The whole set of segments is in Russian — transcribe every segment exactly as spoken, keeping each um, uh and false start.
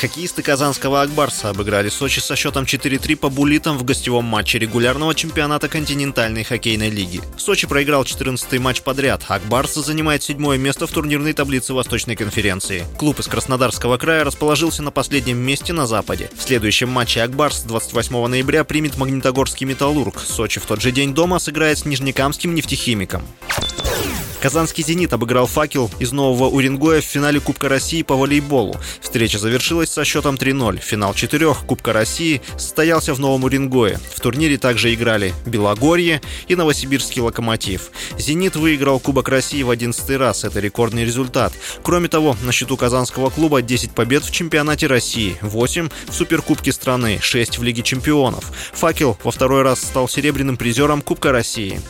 Хоккеисты Казанского Акбарса обыграли Сочи со счетом четыре три по буллитам в гостевом матче регулярного чемпионата континентальной хоккейной лиги. Сочи проиграл четырнадцатый матч подряд. Акбарс занимает седьмое место в турнирной таблице Восточной конференции. Клуб из Краснодарского края расположился на последнем месте на западе. В следующем матче Акбарс двадцать восьмого ноября примет Магнитогорский Металлург. Сочи в тот же день дома сыграет с Нижнекамским нефтехимиком. Казанский «Зенит» обыграл «Факел» из Нового Уренгоя в финале Кубка России по волейболу. Встреча завершилась со счетом три ноль. Финал четырех Кубка России состоялся в Новом Уренгое. В турнире также играли «Белогорье» и «Новосибирский локомотив». «Зенит» выиграл Кубок России в одиннадцатый раз. Это рекордный результат. Кроме того, на счету казанского клуба десять побед в чемпионате России, восемь в Суперкубке страны, шесть в Лиге чемпионов. «Факел» во второй раз стал серебряным призером Кубка России.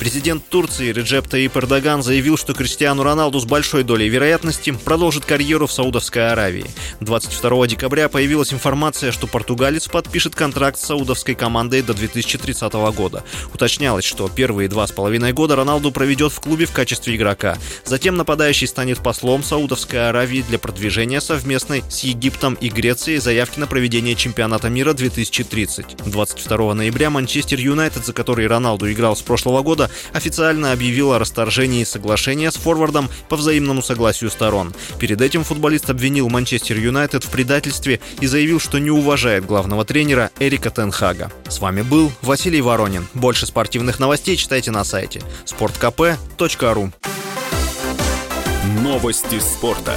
Президент Турции Реджеп Тайип Эрдоган заявил, что Криштиану Роналду с большой долей вероятности продолжит карьеру в Саудовской Аравии. двадцать второго декабря появилась информация, что португалец подпишет контракт с саудовской командой до две тысячи тридцатого года. Уточнялось, что первые два с половиной года Роналду проведет в клубе в качестве игрока. Затем нападающий станет послом Саудовской Аравии для продвижения совместной с Египтом и Грецией заявки на проведение чемпионата мира две тысячи тридцать. двадцать второго ноября Манчестер Юнайтед, за который Роналду играл с прошлого года, официально объявил о расторжении соглашения с форвардом по взаимному согласию сторон. Перед этим футболист обвинил Манчестер Юнайтед в предательстве и заявил, что не уважает главного тренера Эрика Тенхага. С вами был Василий Воронин. Больше спортивных новостей читайте на сайте спорт кэ пэ точка ру. Новости спорта.